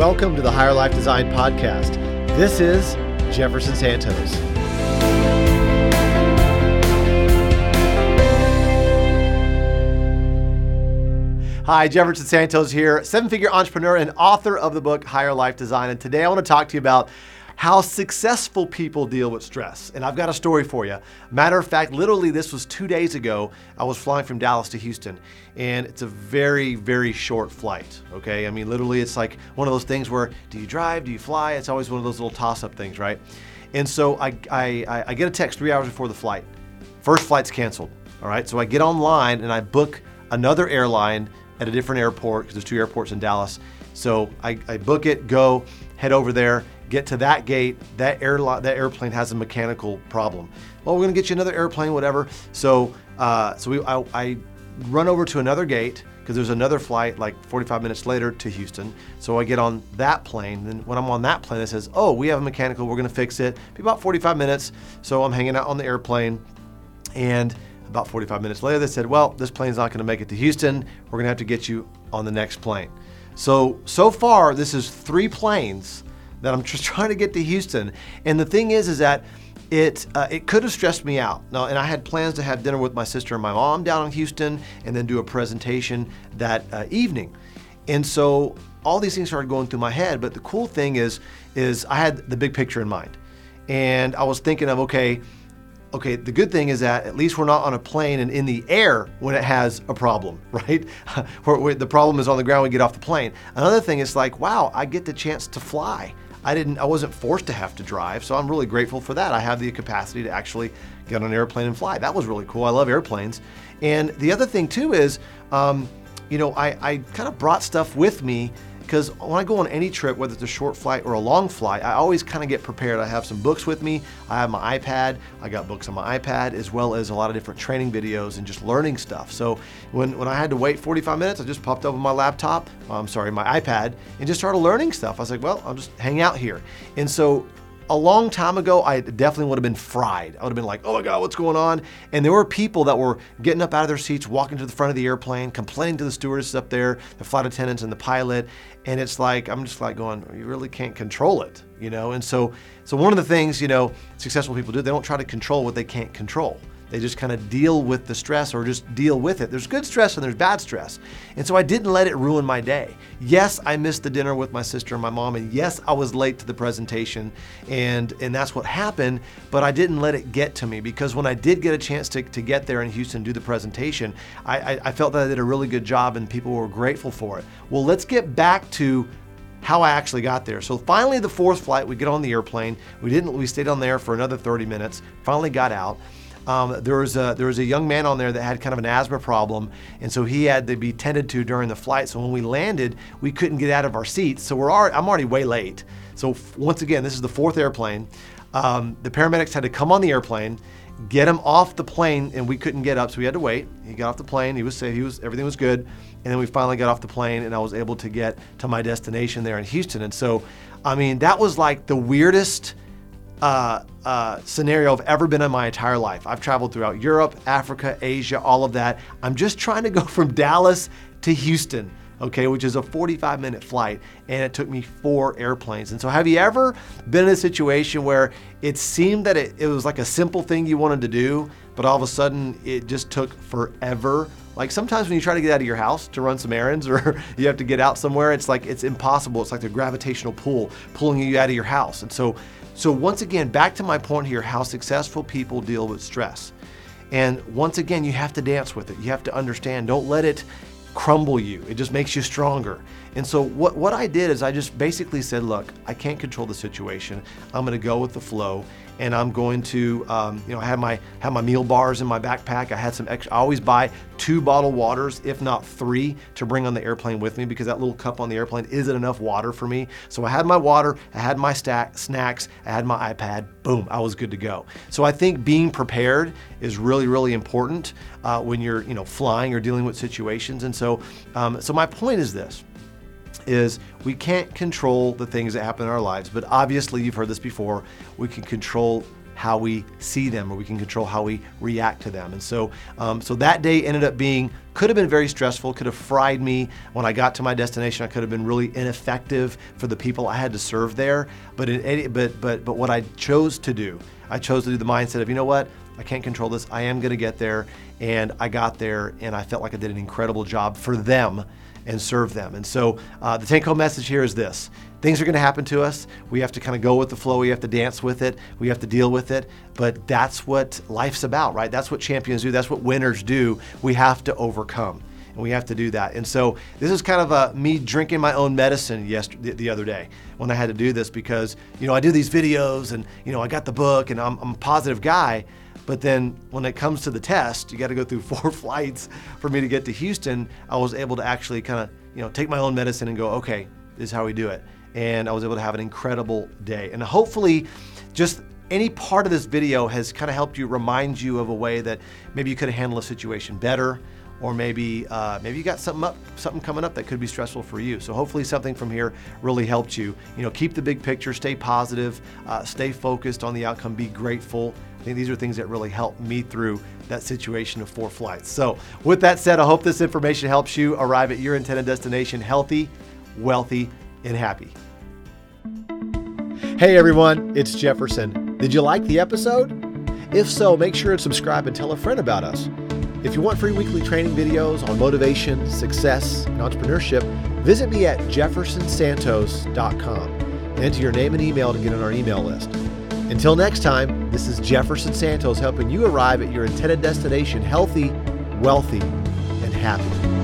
Welcome to the Higher Life Design Podcast. This is Jefferson Santos. Hi, Jefferson Santos here, seven-figure entrepreneur and author of the book Higher Life Design. And today I want to talk to you about how successful people deal with stress. And I've got a story for you. Matter of fact, literally this was 2 days ago. I was flying from Dallas to Houston, and it's a very, very short flight, okay? I mean, literally it's like one of those things where, do you drive, do you fly? It's always one of those little toss-up things, right? And so I get a text 3 hours before the flight. First flight's canceled, all right? So I get online and I book another airline at a different airport, because there's two airports in Dallas. So I book it, go, head over there, get to that gate, that airplane has a mechanical problem. Well, we're gonna get you another airplane, whatever. So I run over to another gate, because there's another flight like 45 minutes later to Houston. So I get on that plane. Then when I'm on that plane, it says, oh, we have a mechanical, we're gonna fix it. It'll be about 45 minutes. So I'm hanging out on the airplane, and about 45 minutes later, they said, well, this plane's not gonna make it to Houston. We're gonna have to get you on the next plane. So far, this is three planes that I'm just trying to get to Houston. And the thing is that it could have stressed me out. Now, and I had plans to have dinner with my sister and my mom down in Houston and then do a presentation that evening. And so all these things started going through my head, but the cool thing is I had the big picture in mind. And I was thinking of, okay, the good thing is that at least we're not on a plane and in the air when it has a problem, right? The problem is on the ground when we get off the plane. Another thing is like, wow, I get the chance to fly. I wasn't forced to have to drive, so I'm really grateful for that. I have the capacity to actually get on an airplane and fly. That was really cool. I love airplanes. And the other thing too is, I kind of brought stuff with me, because when I go on any trip, whether it's a short flight or a long flight, I always kind of get prepared. I have some books with me. I have my iPad. I got books on my iPad, as well as a lot of different training videos and just learning stuff. So when I had to wait 45 minutes, I just popped up on my iPad, and just started learning stuff. I was like, well, I'll just hang out here. And so a long time ago, I definitely would have been fried. I would have been like, oh my God, what's going on? And there were people that were getting up out of their seats, walking to the front of the airplane, complaining to the stewardess up there, the flight attendants and the pilot. And it's like, I'm just like going, you really can't control it, you know? And so one of the things, successful people do, they don't try to control what they can't control. They just kind of deal with the stress, or just deal with it. There's good stress and there's bad stress. And so I didn't let it ruin my day. Yes, I missed the dinner with my sister and my mom, and yes, I was late to the presentation, and that's what happened, but I didn't let it get to me, because when I did get a chance to get there in Houston, do the presentation, I felt that I did a really good job and people were grateful for it. Well, let's get back to how I actually got there. So finally, the fourth flight, we get on the airplane. We stayed on there for another 30 minutes, finally got out. There was a young man on there that had kind of an asthma problem, and so he had to be tended to during the flight. So when we landed, we couldn't get out of our seats. So I'm already way late. So once again, this is the fourth airplane. The paramedics had to come on the airplane, get him off the plane, and we couldn't get up, so we had to wait. He got off the plane, he was safe, everything was good. And then we finally got off the plane, and I was able to get to my destination there in Houston. And so, I mean, that was like the weirdest scenario I've ever been in my entire life. I've traveled throughout Europe, Africa, Asia, all of that. I'm just trying to go from Dallas to Houston, okay, which is a 45-minute flight, and it took me four airplanes. And so have you ever been in a situation where it seemed that it was like a simple thing you wanted to do, but all of a sudden it just took forever? Like sometimes when you try to get out of your house to run some errands, or you have to get out somewhere, it's like it's impossible. It's like the gravitational pull pulling you out of your house. And so once again, back to my point here, how successful people deal with stress. And once again, you have to dance with it. You have to understand, don't let it crumble you. It just makes you stronger. And so what I did is I just basically said, look, I can't control the situation. I'm going to go with the flow, and I'm going to, I have my meal bars in my backpack. I had some extra. I always buy 2 bottled waters, if not 3, to bring on the airplane with me, because that little cup on the airplane isn't enough water for me. So I had my water, I had my snacks, I had my iPad. Boom, I was good to go. So I think being prepared is really, really important when you're, flying or dealing with situations. And so my point is this, is we can't control the things that happen in our lives, but obviously you've heard this before, we can control how we see them, or we can control how we react to them. And so, that day ended up being, could have been very stressful, could have fried me. When I got to my destination, I could have been really ineffective for the people I had to serve there. But what I chose to do the mindset of, you know what, I can't control this, I am gonna get there. And I got there and I felt like I did an incredible job for them and serve them. And so the take-home message here is this: things are gonna happen to us. We have to kind of go with the flow. We have to dance with it. We have to deal with it. But that's what life's about, right? That's what champions do. That's what winners do. We have to overcome, and we have to do that. And so this is kind of me drinking my own medicine yesterday, the other day, when I had to do this, because, you know, I do these videos and, you know, I got the book and I'm a positive guy. But then when it comes to the test, you got to go through 4 flights for me to get to Houston. I was able to actually kind of, you know, take my own medicine and go, okay, this is how we do it. And I was able to have an incredible day. And hopefully just any part of this video has kind of helped you, remind you of a way that maybe you could handle a situation better, or maybe maybe you got something coming up that could be stressful for you. So hopefully something from here really helped you. You know, keep the big picture, stay positive, stay focused on the outcome, be grateful. I think these are things that really helped me through that situation of 4 flights. So with that said, I hope this information helps you arrive at your intended destination healthy, wealthy, and happy. Hey everyone, it's Jefferson. Did you like the episode? If so, make sure and subscribe and tell a friend about us. If you want free weekly training videos on motivation, success, and entrepreneurship, visit me at jeffersonsantos.com and enter your name and email to get on our email list. Until next time, this is Jefferson Santos helping you arrive at your intended destination healthy, wealthy, and happy.